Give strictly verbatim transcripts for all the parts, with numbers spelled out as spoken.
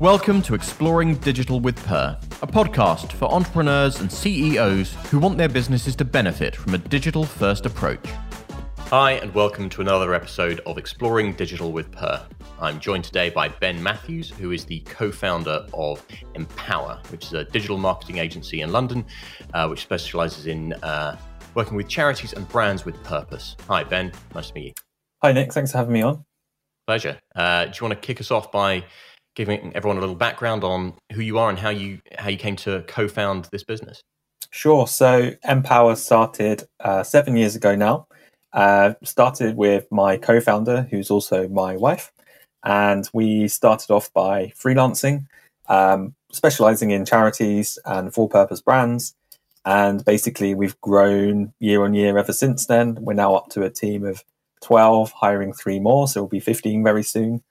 Welcome to Exploring Digital with Purr, a podcast for entrepreneurs and C E Os who want their businesses to benefit from a digital-first approach. Hi, and welcome to another episode of Exploring Digital with Purr. I'm joined today by Ben Matthews, who is the co-founder of Empower, which is a digital marketing agency in London, uh, which specializes in uh, working with charities and brands with purpose. Hi, Ben. Nice to meet you. Hi, Nick. Thanks for having me on. Pleasure. Uh, do you want to kick us off by giving everyone a little background on who you are and how you how you came to co-found this business? Sure. So Empower started uh, seven years ago now. Uh, started with my co-founder, who's also my wife, and we started off by freelancing, um, specializing in charities and for-purpose brands. And basically, we've grown year on year ever since then. We're now up to a team of twelve, hiring three more, so it'll be fifteen very soon.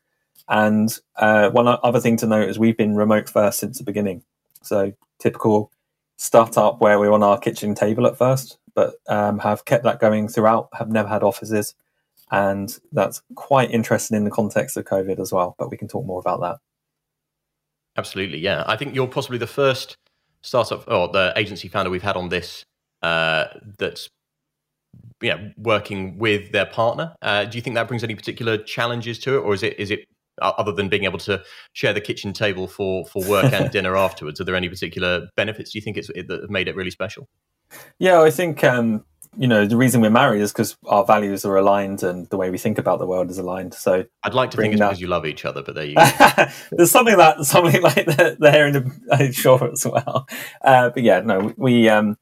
And uh, one other thing to note is we've been remote first since the beginning. So typical startup where we're on our kitchen table at first, but um, have kept that going throughout, have never had offices. And that's quite interesting in the context of COVID as well, but we can talk more about that. Absolutely, yeah. I think you're possibly the first startup or the agency founder we've had on this uh, that's yeah, working with their partner. Uh, do you think that brings any particular challenges to it, or is it is it other than being able to share the kitchen table for, for work and dinner afterwards? Are there any particular benefits do you think it's it, that have made it really special? Yeah, I think, um, you know, the reason we're married is because our values are aligned and the way we think about the world is aligned. So I'd like to think it's that... because you love each other, but there you go. There's something that something like that there in the sure as well. Uh, but yeah, no, we um,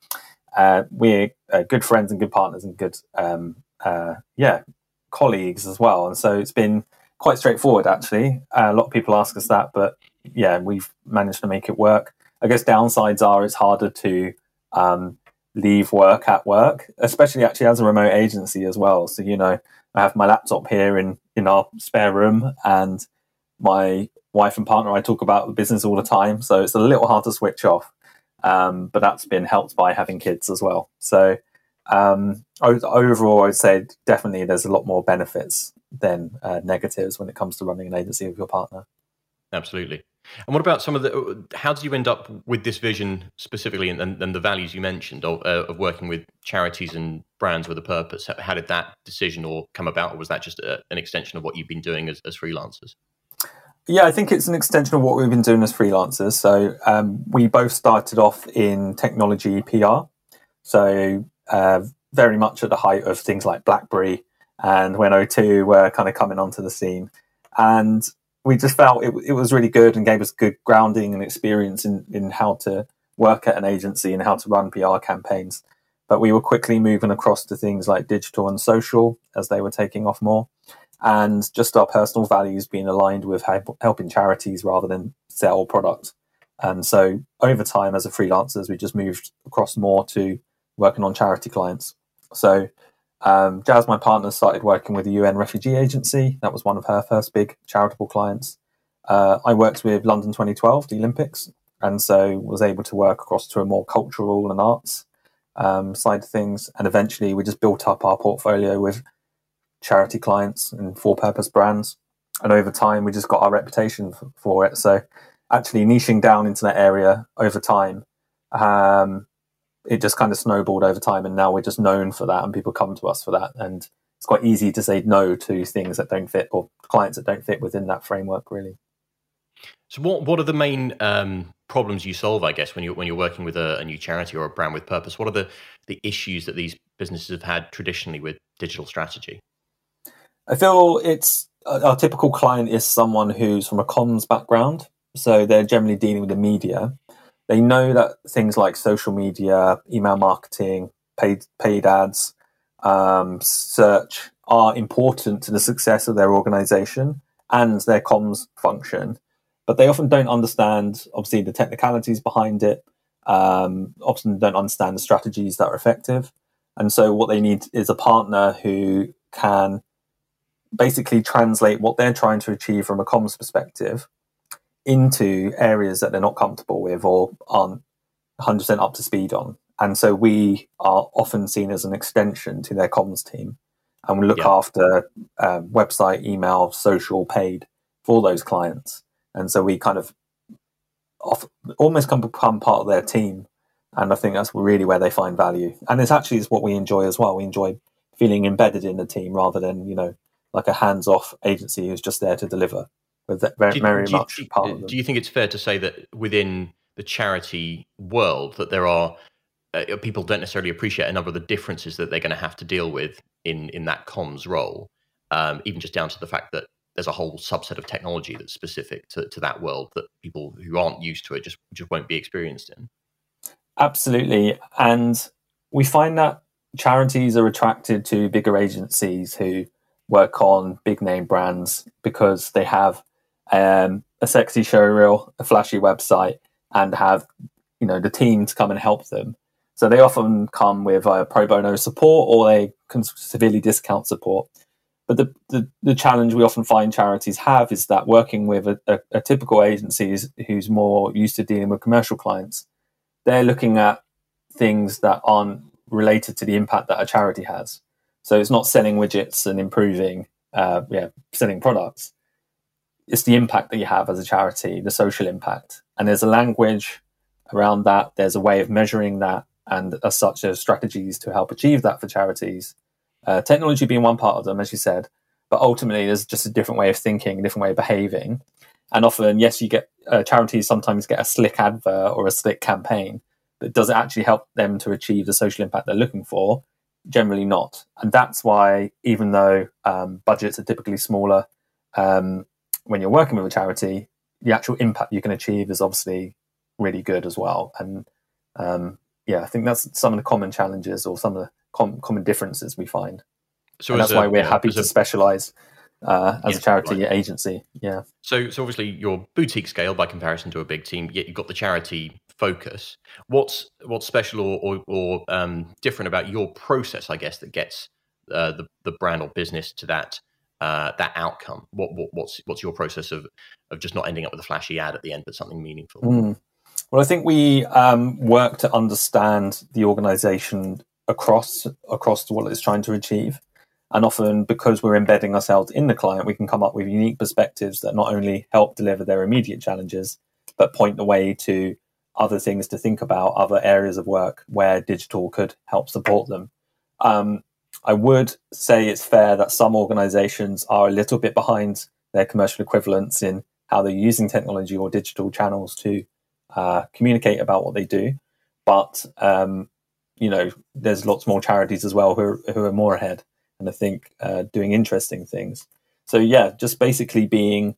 uh, we're uh, good friends and good partners and good um, uh, yeah colleagues as well. And so it's been quite straightforward, actually. Uh, a lot of people ask us that, but yeah, we've managed to make it work. I guess downsides are it's harder to um, leave work at work, especially actually as a remote agency as well. So, you know, I have my laptop here in, in our spare room, and my wife and partner, I talk about the business all the time. So it's a little hard to switch off. Um, but that's been helped by having kids as well. So um, overall, I'd say definitely there's a lot more benefits than uh, negatives when it comes to running an agency with your partner. Absolutely. And what about some of the, how did you end up with this vision specifically and, and, and the values you mentioned of, uh, of working with charities and brands with a purpose? How, how did that decision or come about? Or was that just a, an extension of what you've been doing as, as freelancers? Yeah, I think it's an extension of what we've been doing as freelancers. So um, we both started off in technology P R. So uh, very much at the height of things like BlackBerry and when O two were kind of coming onto the scene. And we just felt it, it was really good and gave us good grounding and experience in, in how to work at an agency and how to run P R campaigns. But we were quickly moving across to things like digital and social as they were taking off more. And just our personal values being aligned with help, helping charities rather than sell products. And so over time as a freelancers, we just moved across more to working on charity clients. So Um, Jazz, my partner, started working with the U N refugee agency. That was one of her first big charitable clients. Uh, I worked with London twenty twelve, the Olympics, and so was able to work across to a more cultural and arts um, side of things. And eventually we just built up our portfolio with charity clients and for-purpose brands. And over time, we just got our reputation f- for it. So actually niching down into that area over time, um, it just kind of snowballed over time, and now we're just known for that and people come to us for that. And it's quite easy to say no to things that don't fit or clients that don't fit within that framework, really. So what what are the main um, problems you solve, I guess, when you're, when you're working with a, a new charity or a brand with purpose? What are the, the issues that these businesses have had traditionally with digital strategy? I feel it's our typical client is someone who's from a comms background. So they're generally dealing with the media. They know that things like social media, email marketing, paid paid ads, um, search are important to the success of their organization and their comms function. But they often don't understand, obviously, the technicalities behind it, um, often don't understand the strategies that are effective. And so what they need is a partner who can basically translate what they're trying to achieve from a comms perspective into areas that they're not comfortable with or aren't one hundred percent up to speed on. And so we are often seen as an extension to their comms team. And we look yeah. after uh, website, email, social, paid for those clients. And so we kind of off, almost come become part of their team. And I think that's really where they find value. And it's actually is what we enjoy as well. We enjoy feeling embedded in the team rather than, you know, like a hands-off agency who's just there to deliver. With that very, you, very do much you, part do of them. Do you think it's fair to say that within the charity world that there are uh, people don't necessarily appreciate a number of the differences that they're going to have to deal with in, in that comms role, um, even just down to the fact that there's a whole subset of technology that's specific to, to that world that people who aren't used to it just, just won't be experienced in? Absolutely. And we find that charities are attracted to bigger agencies who work on big name brands because they have um, a sexy showreel, a flashy website, and have, you know, the team to come and help them. So they often come with uh, pro bono support, or they can severely discount support. But the, the, the challenge we often find charities have is that working with a, a, a typical agency who's more used to dealing with commercial clients, they're looking at things that aren't related to the impact that a charity has. So it's not selling widgets and improving, uh, yeah, selling products. It's the impact that you have as a charity, the social impact. And there's a language around that. There's a way of measuring that. And as such, there's strategies to help achieve that for charities. Uh, technology being one part of them, as you said. But ultimately, there's just a different way of thinking, a different way of behaving. And often, yes, you get uh, charities sometimes get a slick advert or a slick campaign, but does it actually help them to achieve the social impact they're looking for? Generally not. And that's why, even though um, budgets are typically smaller, um, when you're working with a charity, the actual impact you can achieve is obviously really good as well. And um, yeah, I think that's some of the common challenges or some of the com- common differences we find. So and that's a, why we're yeah, happy to a... specialize uh, as yeah, a charity right. agency. Yeah. So, so obviously your boutique scale by comparison to a big team, yet you've got the charity focus. What's what's special or or, or um, different about your process, I guess, that gets uh, the the brand or business to that uh, that outcome? What, what what's what's your process of of just not ending up with a flashy ad at the end, but something meaningful? Mm. Well, I think we um, work to understand the organisation across across what it's trying to achieve, and often because we're embedding ourselves in the client, we can come up with unique perspectives that not only help deliver their immediate challenges, but point the way to other things to think about, other areas of work where digital could help support them. Um, I would say it's fair that some organizations are a little bit behind their commercial equivalents in how they're using technology or digital channels to uh, communicate about what they do. But, um, you know, there's lots more charities as well who are, who are more ahead and I think uh, doing interesting things. So, yeah, just basically being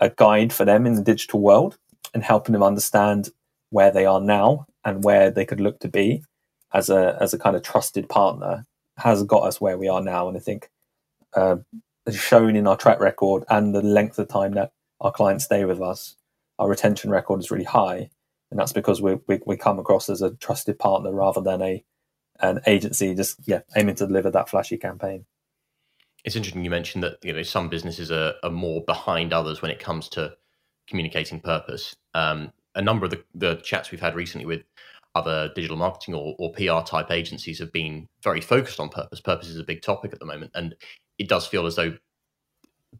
a guide for them in the digital world and helping them understand where they are now and where they could look to be as a as a kind of trusted partner has got us where we are now. And I think uh, as shown in our track record and the length of time that our clients stay with us, our retention record is really high. And that's because we we, we come across as a trusted partner rather than a an agency just yeah aiming to deliver that flashy campaign. It's interesting you mentioned that, you know, some businesses are, are more behind others when it comes to communicating purpose. Um, A number of the, the chats we've had recently with other digital marketing or, or P R type agencies have been very focused on purpose. Purpose is a big topic at the moment. And it does feel as though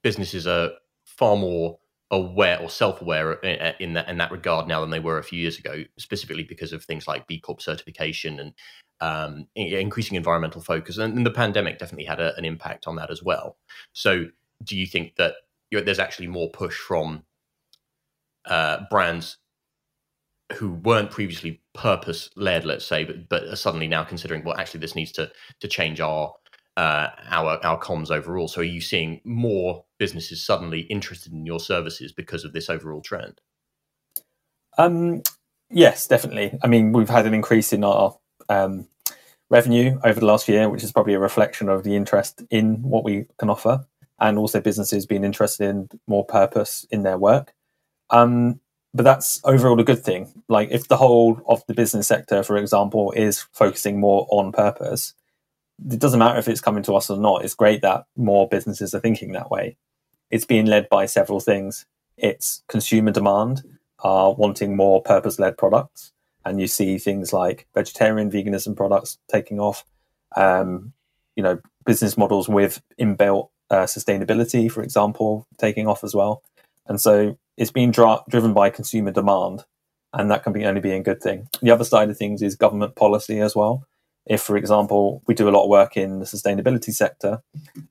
businesses are far more aware or self-aware in, in, that, in that regard now than they were a few years ago, specifically because of things like B Corp certification and um, increasing environmental focus. And, and the pandemic definitely had a, an impact on that as well. So do you think that you know, there's actually more push from uh, brands who weren't previously purpose-led, let's say, but but are suddenly now considering, well, actually, this needs to to change our uh, our our comms overall? So, are you seeing more businesses suddenly interested in your services because of this overall trend? Um, yes, definitely. I mean, we've had an increase in our um, revenue over the last year, which is probably a reflection of the interest in what we can offer, and also businesses being interested in more purpose in their work. Um, But that's overall a good thing. Like if the whole of the business sector, for example, is focusing more on purpose, it doesn't matter if it's coming to us or not. It's great that more businesses are thinking that way. It's being led by several things. It's consumer demand are uh, wanting more purpose-led products. And you see things like vegetarian, veganism products taking off, um, you know, business models with inbuilt uh, sustainability, for example, taking off as well. And so it's being dra- driven by consumer demand, and that can be only be a good thing. The other side of things is government policy as well. If, for example, we do a lot of work in the sustainability sector,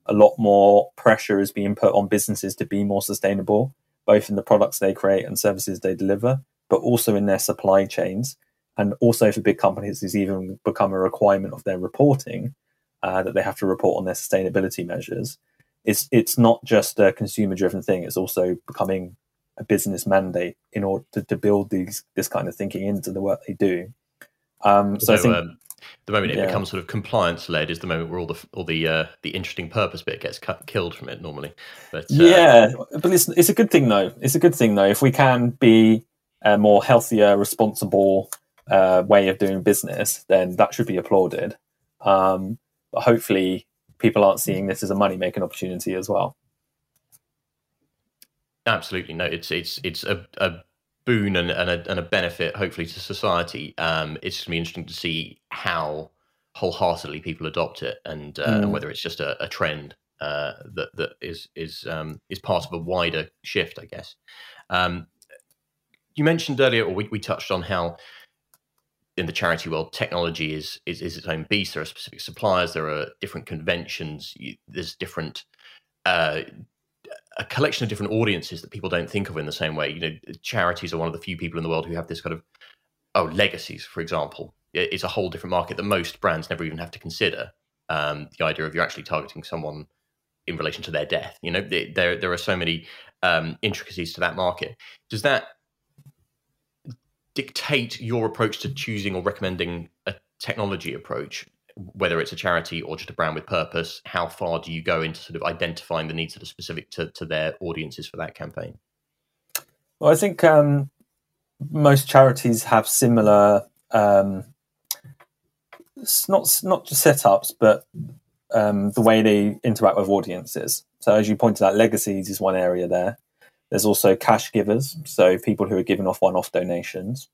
a lot more pressure is being put on businesses to be more sustainable, both in the products they create and services they deliver, but also in their supply chains. And also for big companies, it's even become a requirement of their reporting, uh, that they have to report on their sustainability measures. It's it's not just a consumer-driven thing. It's also becoming a business mandate in order to, to build these this kind of thinking into the work they do. Um, so, so I think... Um... The moment it yeah. becomes sort of compliance-led is the moment where all the all the uh, the interesting purpose bit gets cut, killed from it normally. But uh... yeah, but it's it's a good thing though. It's a good thing though if we can be a more healthier, responsible uh, way of doing business, then that should be applauded. Um, but hopefully, people aren't seeing this as a money-making opportunity as well. Absolutely, no. It's it's it's a. a boon and, and, a, and a benefit, hopefully, to society. Um, it's going to be interesting to see how wholeheartedly people adopt it, and, uh, mm. and whether it's just a, a trend uh, that that is is um, is part of a wider shift, I guess. Um, you mentioned earlier, or we, we touched on how in the charity world, technology is, is is its own beast. There are specific suppliers. There are different conventions. You, there's different. Uh, a collection of different audiences that people don't think of in the same way. You know, charities are one of the few people in the world who have this kind of, oh, legacies, for example. It's a whole different market that most brands never even have to consider. Um, the idea of you're actually targeting someone in relation to their death. You know, there there are so many um, intricacies to that market. Does that dictate your approach to choosing or recommending a technology approach, whether it's a charity or just a brand with purpose? How far do you go into sort of identifying the needs that are specific to, to their audiences for that campaign? Well, I think um, most charities have similar, um, not, not just setups, but um, the way they interact with audiences. So as you pointed out, legacies is one area there. There's also cash givers, so people who are giving off one-off donations.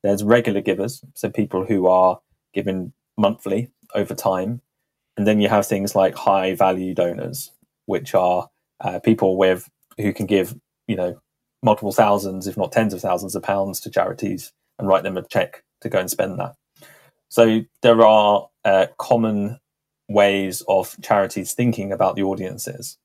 There's regular givers, so people who are giving monthly over time. And then you have things like high value donors, which are uh, people with who can give, you know, multiple thousands, if not tens of thousands of pounds to charities and write them a check to go and spend that. So there are uh, common ways of charities thinking about the audiences.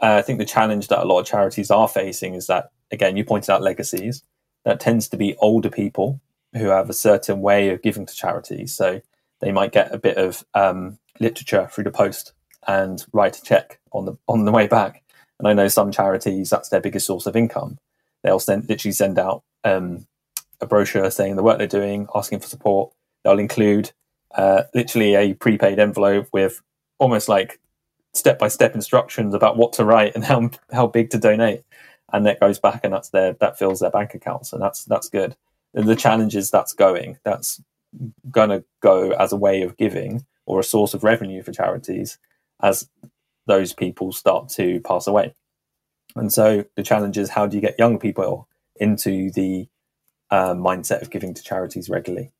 Uh, I think the challenge that a lot of charities are facing is that, again, you pointed out legacies, that tends to be older people who have a certain way of giving to charities. So they might get a bit of um, literature through the post and write a check on the on the way back. And I know some charities, that's their biggest source of income. They'll send, literally send out um, a brochure saying the work they're doing, asking for support. They'll include uh, literally a prepaid envelope with almost like step-by-step instructions about what to write and how how big to donate. And that goes back, and that's their that fills their bank accounts, and that's that's good. And the challenge is that's going. That's going to go as a way of giving or a source of revenue for charities as those people start to pass away. And so the challenge is, how do you get young people into the uh, mindset of giving to charities regularly?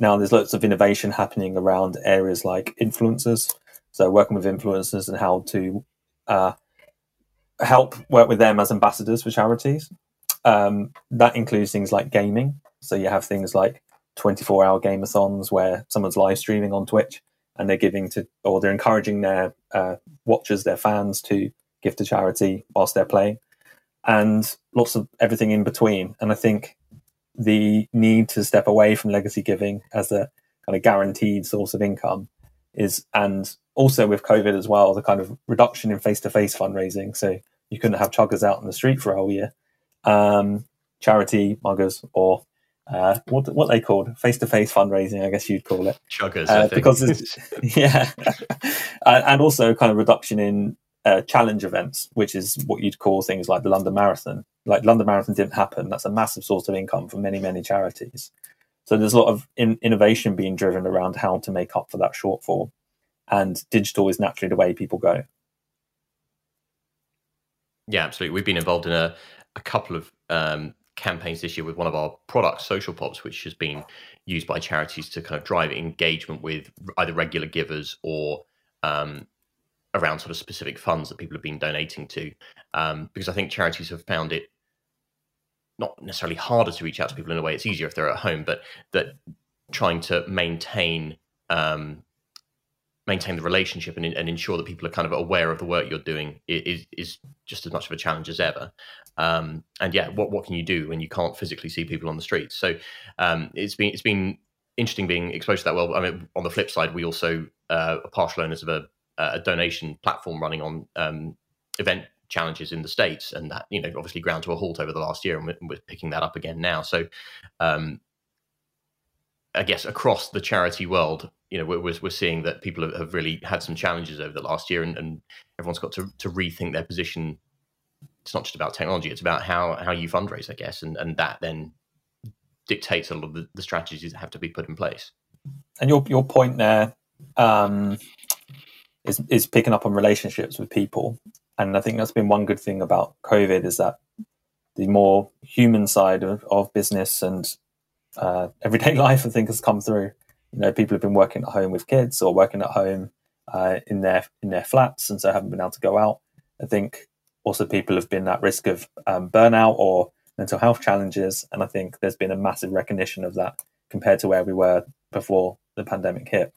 Now, there's lots of innovation happening around areas like influencers. So working with influencers and how to uh, help work with them as ambassadors for charities. Um, that includes things like gaming. So you have things like twenty-four hour gameathons where someone's live streaming on Twitch and they're giving to, or they're encouraging their uh, watchers, their fans to give to charity whilst they're playing, and lots of everything in between. And I think the need to step away from legacy giving as a kind of guaranteed source of income is, and also with COVID as well, the kind of reduction in face-to-face fundraising. So you couldn't have chuggers out on the street for a whole year. Um, charity muggers, or Uh, what what they called face-to-face fundraising, I guess you'd call it. Chuggers, uh, I think. Because yeah, uh, and also kind of reduction in uh, challenge events, which is what you'd call things like the London Marathon. Like London Marathon didn't happen. That's a massive source of income for many many charities. So there's a lot of in- innovation being driven around how to make up for that shortfall, and digital is naturally the way people go. Yeah, absolutely. We've been involved in a a couple of Um... campaigns this year with one of our products, Social Pops, which has been used by charities to kind of drive engagement with either regular givers or um, around sort of specific funds that people have been donating to, um, because I think charities have found it not necessarily harder to reach out to people in a way. It's easier if they're at home, but that trying to maintain um, maintain the relationship and, and ensure that people are kind of aware of the work you're doing is is just as much of a challenge as ever. Um, and yeah, what what can you do when you can't physically see people on the streets? So um, it's been it's been interesting being exposed to that. Well, I mean, on the flip side, we also uh, are partial owners of a a donation platform running on um, event challenges in the States, and that, you know, obviously ground to a halt over the last year, and we're, we're picking that up again now. So um, I guess across the charity world, you know, we're, we're seeing that people have really had some challenges over the last year, and, and everyone's got to, to rethink their position. It's not just about technology, it's about how, how you fundraise, I guess. And, and that then dictates a lot of the, the strategies that have to be put in place. And your, your point there, um, Is, is picking up on relationships with people. And I think that's been one good thing about COVID, is that the more human side of, of business and uh, everyday life, I think, has come through. You know, people have been working at home with kids, or working at home uh, in their in their flats, and so haven't been able to go out. I think also people have been at risk of um, burnout or mental health challenges. And I think there's been a massive recognition of that compared to where we were before the pandemic hit.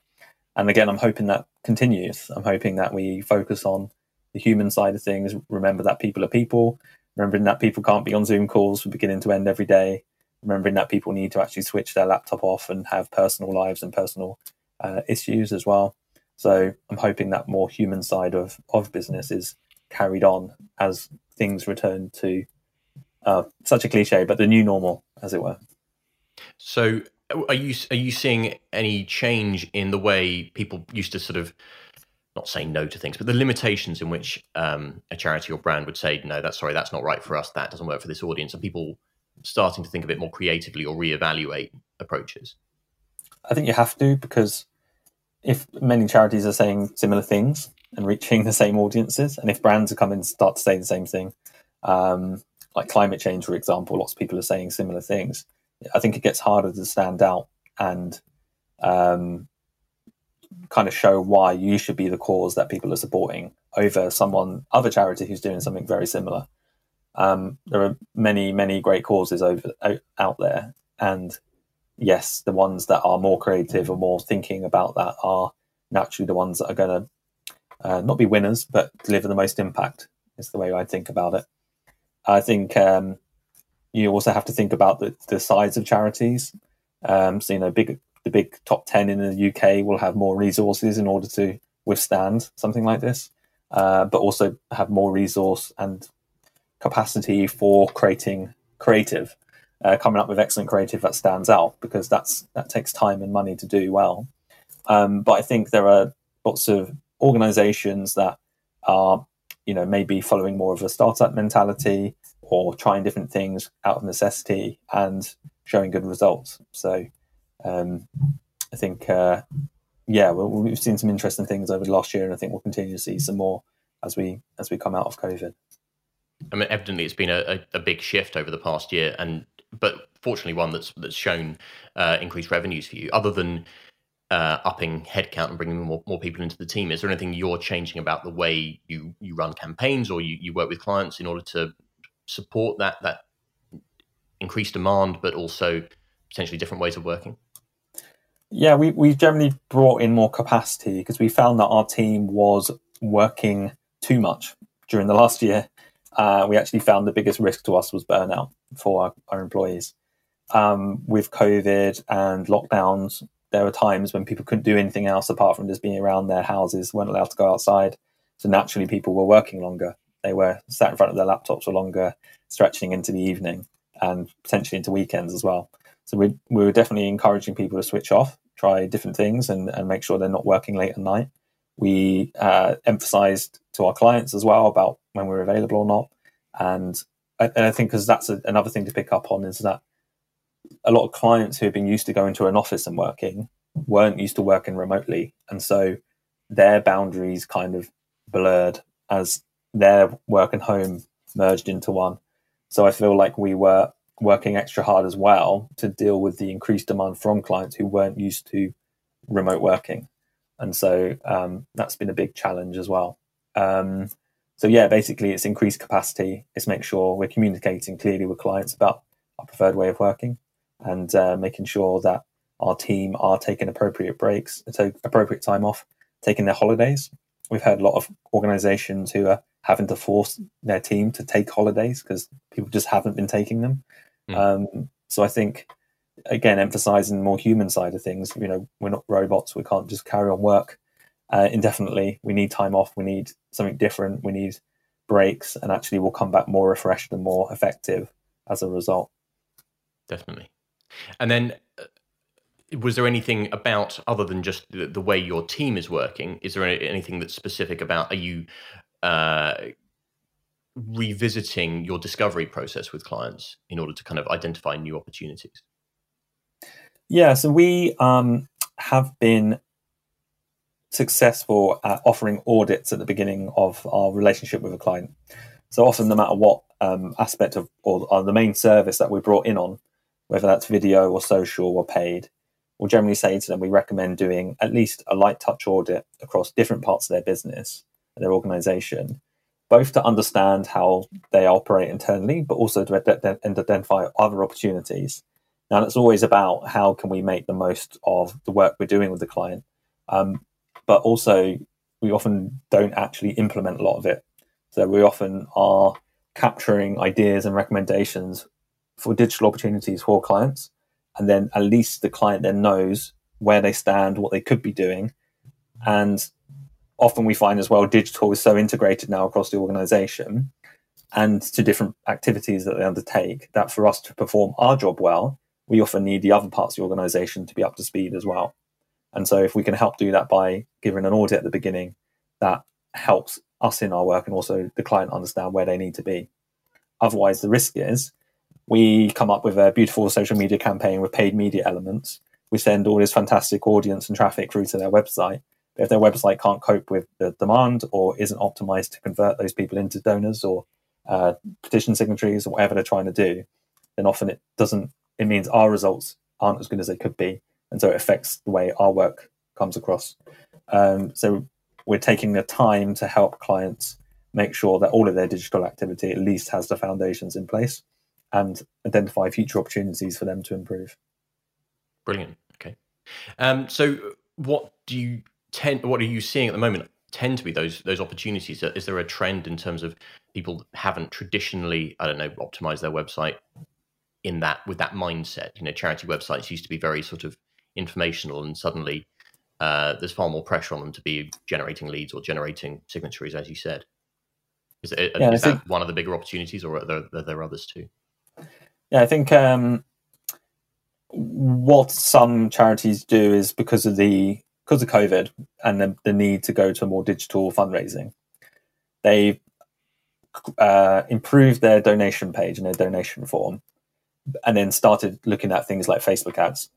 And again, I'm hoping that continues. I'm hoping that we focus on the human side of things. Remember that people are people. Remembering that people can't be on Zoom calls from beginning to end every day. Remembering that people need to actually switch their laptop off and have personal lives and personal uh, issues as well. So I'm hoping that more human side of, of business is carried on as things return to uh, such a cliche, but the new normal, as it were. So Are you are you seeing any change in the way people used to sort of not say no to things, but the limitations in which um, a charity or brand would say, no, that's sorry, that's not right for us, that doesn't work for this audience, and people starting to think a bit more creatively or reevaluate approaches? I think you have to, because if many charities are saying similar things and reaching the same audiences, and if brands are coming and start to say the same thing, um, like climate change, for example, lots of people are saying similar things. I think it gets harder to stand out and um, kind of show why you should be the cause that people are supporting over someone, other charity who's doing something very similar. Um, there are many, many great causes over out there. And yes, the ones that are more creative or more thinking about that are naturally the ones that are going to uh, not be winners, but deliver the most impact, is the way I think about it. I think... Um, You also have to think about the, the size of charities. Um, so, you know, big the big top ten in the U K will have more resources in order to withstand something like this, uh, but also have more resource and capacity for creating creative, uh, coming up with excellent creative that stands out, because that's that takes time and money to do well. Um, but I think there are lots of organisations that are, you know, maybe following more of a startup mentality, or trying different things out of necessity and showing good results. So um, I think, uh, yeah, we'll, we've seen some interesting things over the last year, and I think we'll continue to see some more as we as we come out of COVID. I mean, evidently it's been a, a big shift over the past year, and but fortunately one that's that's shown uh, increased revenues for you. Other than uh, upping headcount and bringing more, more people into the team, is there anything you're changing about the way you, you run campaigns or you, you work with clients in order to support that that increased demand, but also potentially different ways of working? Yeah, we, we've generally brought in more capacity, because we found that our team was working too much during the last year. Uh, we actually found the biggest risk to us was burnout for our, our employees. Um, with COVID and lockdowns, there were times when people couldn't do anything else apart from just being around their houses, weren't allowed to go outside. So naturally people were working longer. They were sat in front of their laptops for longer, stretching into the evening and potentially into weekends as well. So we, we were definitely encouraging people to switch off, try different things, and, and make sure they're not working late at night. We uh, emphasized to our clients as well about when we're available or not. And I, and I think because that's a, another thing to pick up on, is that a lot of clients who have been used to going to an office and working weren't used to working remotely. And so their boundaries kind of blurred as their work and home merged into one. So I feel like we were working extra hard as well to deal with the increased demand from clients who weren't used to remote working. And so um, that's been a big challenge as well. Um, so yeah, basically it's increased capacity. It's make sure we're communicating clearly with clients about our preferred way of working, and uh, making sure that our team are taking appropriate breaks, so appropriate time off, taking their holidays. We've heard a lot of organizations who are having to force their team to take holidays because people just haven't been taking them. Mm. Um, so I think, again, emphasizing the more human side of things, you know, we're not robots. We can't just carry on work uh, indefinitely. We need time off. We need something different. We need breaks, and actually we'll come back more refreshed and more effective as a result. Definitely. And then uh, was there anything about, other than just the, the way your team is working, is there any, anything that's specific about, are you uh, revisiting your discovery process with clients in order to kind of identify new opportunities? Yeah, so we um, have been successful at offering audits at the beginning of our relationship with a client. So often, no matter what um, aspect of or, or the main service that we brought in on, whether that's video or social or paid, we'll generally say to them, we recommend doing at least a light touch audit across different parts of their business, their organization, both to understand how they operate internally, but also to ad- and identify other opportunities. Now, it's always about how can we make the most of the work we're doing with the client. Um, but also, we often don't actually implement a lot of it. So we often are capturing ideas and recommendations for digital opportunities for clients. And then at least the client then knows where they stand, what they could be doing. And often we find as well, digital is so integrated now across the organization and to different activities that they undertake, that for us to perform our job well, we often need the other parts of the organization to be up to speed as well. And so if we can help do that by giving an audit at the beginning, that helps us in our work and also the client understand where they need to be. Otherwise, the risk is we come up with a beautiful social media campaign with paid media elements. We send all this fantastic audience and traffic through to their website. But if their website can't cope with the demand or isn't optimized to convert those people into donors or uh, petition signatories or whatever they're trying to do, then often it doesn't It means our results aren't as good as they could be. And so it affects the way our work comes across. Um, so we're taking the time to help clients make sure that all of their digital activity at least has the foundations in place and identify future opportunities for them to improve. Brilliant. Okay. Um, so what do you tend, what are you seeing at the moment tend to be those, those opportunities? Is there a trend in terms of people that haven't traditionally, I don't know, optimized their website in that, with that mindset? You know, charity websites used to be very sort of informational, and suddenly uh, there's far more pressure on them to be generating leads or generating signatories, as you said. Is, it, yeah, is that think, one of the bigger opportunities, or are there, are there others too? Yeah, I think um, what some charities do is because of the because of COVID and the, the need to go to more digital fundraising, they've uh, improved their donation page and their donation form, and then started looking at things like Facebook ads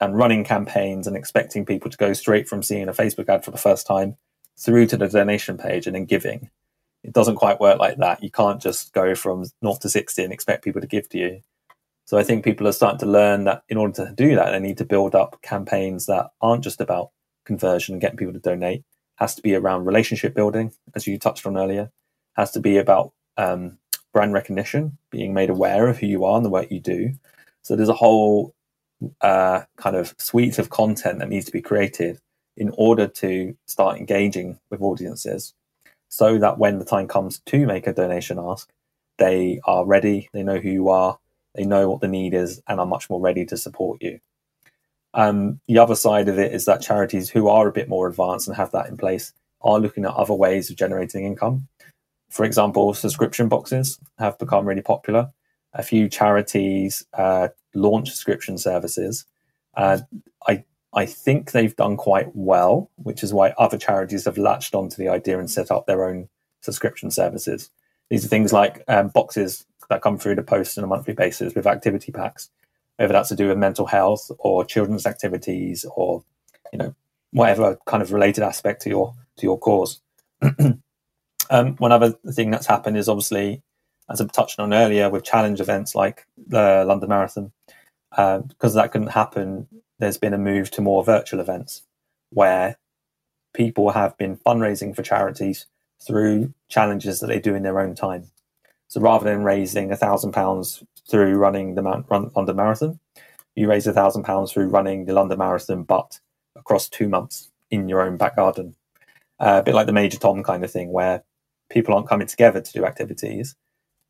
and running campaigns and expecting people to go straight from seeing a Facebook ad for the first time through to the donation page and then giving. It doesn't quite work like that. You can't just go from zero to sixty and expect people to give to you. So I think people are starting to learn that in order to do that, they need to build up campaigns that aren't just about conversion and getting people to donate. It has to be around relationship building, as you touched on earlier. It has to be about um, brand recognition, being made aware of who you are and the work you do. So there's a whole uh, kind of suite of content that needs to be created in order to start engaging with audiences so that when the time comes to make a donation ask, they are ready, they know who you are, they know what the need is, and are much more ready to support you. Um, the other side of it is that charities who are a bit more advanced and have that in place are looking at other ways of generating income. For example, subscription boxes have become really popular. A few charities uh, launch subscription services. Uh, I I think they've done quite well, which is why other charities have latched onto the idea and set up their own subscription services. These are things like um, boxes that come through the post on a monthly basis with activity packs, whether that's to do with mental health or children's activities or, you know, whatever kind of related aspect to your to your cause. Um, one other thing that's happened is obviously, as I touched on earlier, with challenge events like the London Marathon, uh, because that couldn't happen, there's been a move to more virtual events where people have been fundraising for charities through challenges that they do in their own time. So rather than raising a thousand pounds through running the Mount, run, London Marathon, you raise a thousand pounds through running the London Marathon, but across two months in your own back garden. Uh, a bit like the Major Tom kind of thing, where people aren't coming together to do activities.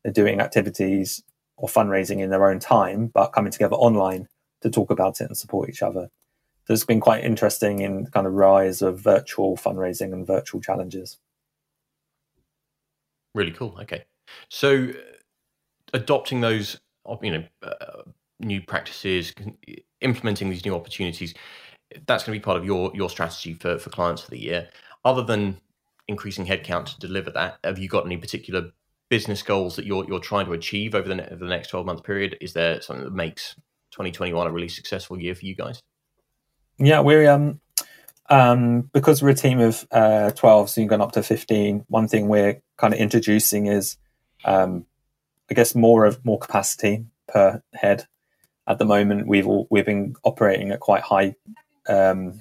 They're doing activities or fundraising in their own time, but coming together online to talk about it and support each other. So it's been quite interesting in the kind of rise of virtual fundraising and virtual challenges. Really cool. Okay. So adopting those, you know, uh, new practices, implementing these new opportunities, that's going to be part of your your strategy for, for clients for the year. Other than increasing headcount to deliver that, have you got any particular business goals that you're you're trying to achieve over the, over the next twelve month period? Is there something that makes twenty twenty-one a really successful year for you guys? Yeah, we're um um because we're a team of uh twelve, so you've gone up to fifteen. One thing we're kind of introducing is um I guess more of more capacity per head. At the moment, we've all, we've been operating at quite high um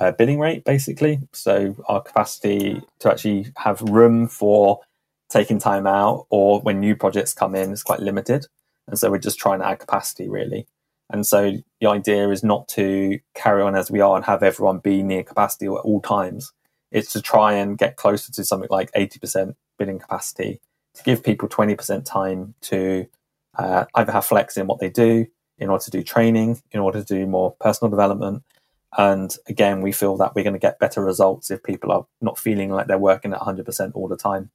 uh, bidding rate, basically. So our capacity to actually have room for taking time out or when new projects come in is quite limited, and so we're just trying to add capacity, really. And so the idea is not to carry on as we are and have everyone be near capacity at all times. It's to try and get closer to something like eighty percent bidding capacity, to give people twenty percent time to uh, either have flex in what they do, in order to do training, in order to do more personal development. And again, we feel that we're going to get better results if people are not feeling like they're working at one hundred percent all the time.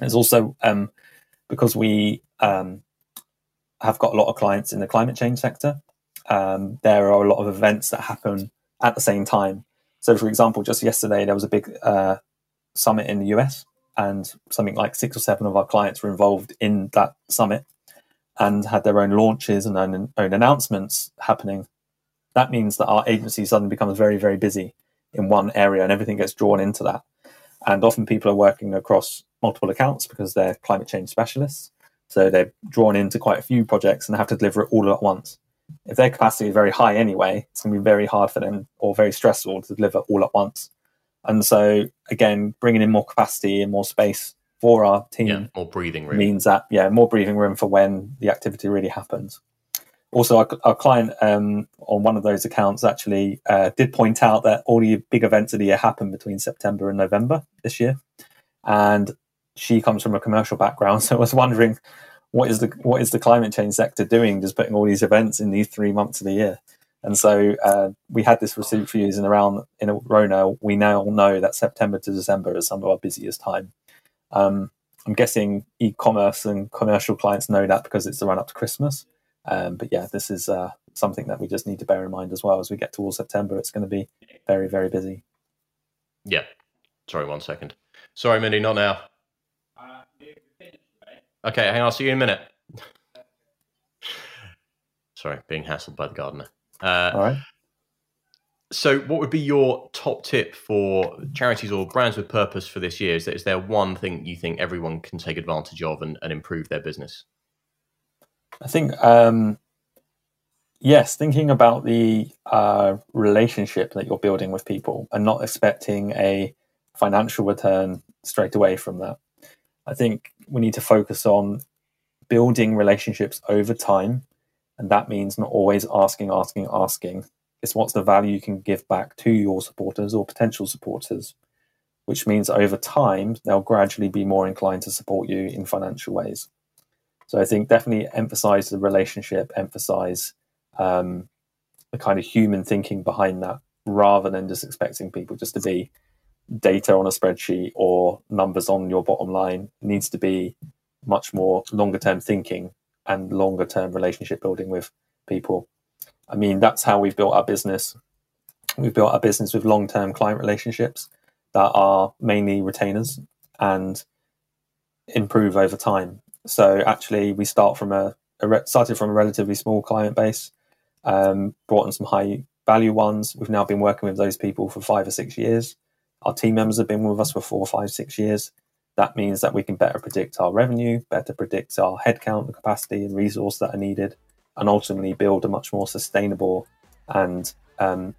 It's also um, because we um, have got a lot of clients in the climate change sector. Um, there are a lot of events that happen at the same time. So, for example, just yesterday, there was a big uh, summit in the U S, and something like six or seven of our clients were involved in that summit and had their own launches and own, own announcements happening. That means that our agency suddenly becomes very, very busy in one area, and everything gets drawn into that. And often people are working across multiple accounts because they're climate change specialists. So they're drawn into quite a few projects and have to deliver it all at once. If their capacity is very high anyway, it's going to be very hard for them or very stressful to deliver all at once. And so, again, bringing in more capacity and more space for our team, yeah, more breathing room, means that, yeah, more breathing room for when the activity really happens. Also, our, our client um, on one of those accounts actually uh, did point out that all the big events of the year happen between September and November this year. And she comes from a commercial background, so I was wondering, what is the what is the climate change sector doing, just putting all these events in these three months of the year? And so uh, we had this receipt for using around in a row now. We now know that September to December is some of our busiest time. Um, I'm guessing e-commerce and commercial clients know that because it's the run up to Christmas. Um, but yeah, this is uh, something that we just need to bear in mind as well. As we get towards September, it's going to be very, very busy. Yeah. Sorry, one second. Sorry, Mindy, not now. Okay, hang on, I'll see you in a minute. Sorry, being hassled by the gardener. Uh, All right. So what would be your top tip for charities or brands with purpose for this year? Is there, is there one thing you think everyone can take advantage of and, and improve their business? I think, um, yes, thinking about the uh, relationship that you're building with people and not expecting a financial return straight away from that. I think we need to focus on building relationships over time. And that means not always asking, asking, asking. It's what's the value you can give back to your supporters or potential supporters, which means over time, they'll gradually be more inclined to support you in financial ways. So I think definitely emphasize the relationship, emphasize um, the kind of human thinking behind that, rather than just expecting people just to be data on a spreadsheet or numbers on your bottom line. It needs to be much more longer term thinking and longer term relationship building with people. I mean, that's how we've built our business. We've built our business with long term client relationships that are mainly retainers and improve over time. So actually, we start from a, a re- started from a relatively small client base, um, brought in some high value ones. We've now been working with those people for five or six years. Our team members have been with us for four, five, six years. That means that we can better predict our revenue, better predict our headcount, the capacity and resource that are needed, and ultimately build a much more sustainable and, um,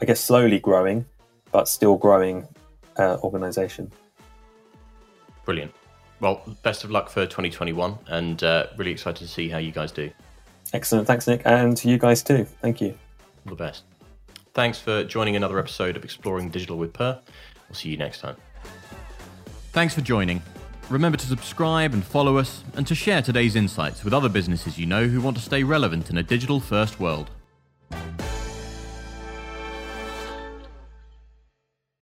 I guess, slowly growing, but still growing uh, organization. Brilliant. Well, best of luck for twenty twenty-one, and uh, really excited to see how you guys do. Excellent. Thanks, Nick. And to you guys too. Thank you. All the best. Thanks for joining another episode of Exploring Digital with Purr. We'll see you next time. Thanks for joining. Remember to subscribe and follow us, and to share today's insights with other businesses you know who want to stay relevant in a digital-first world.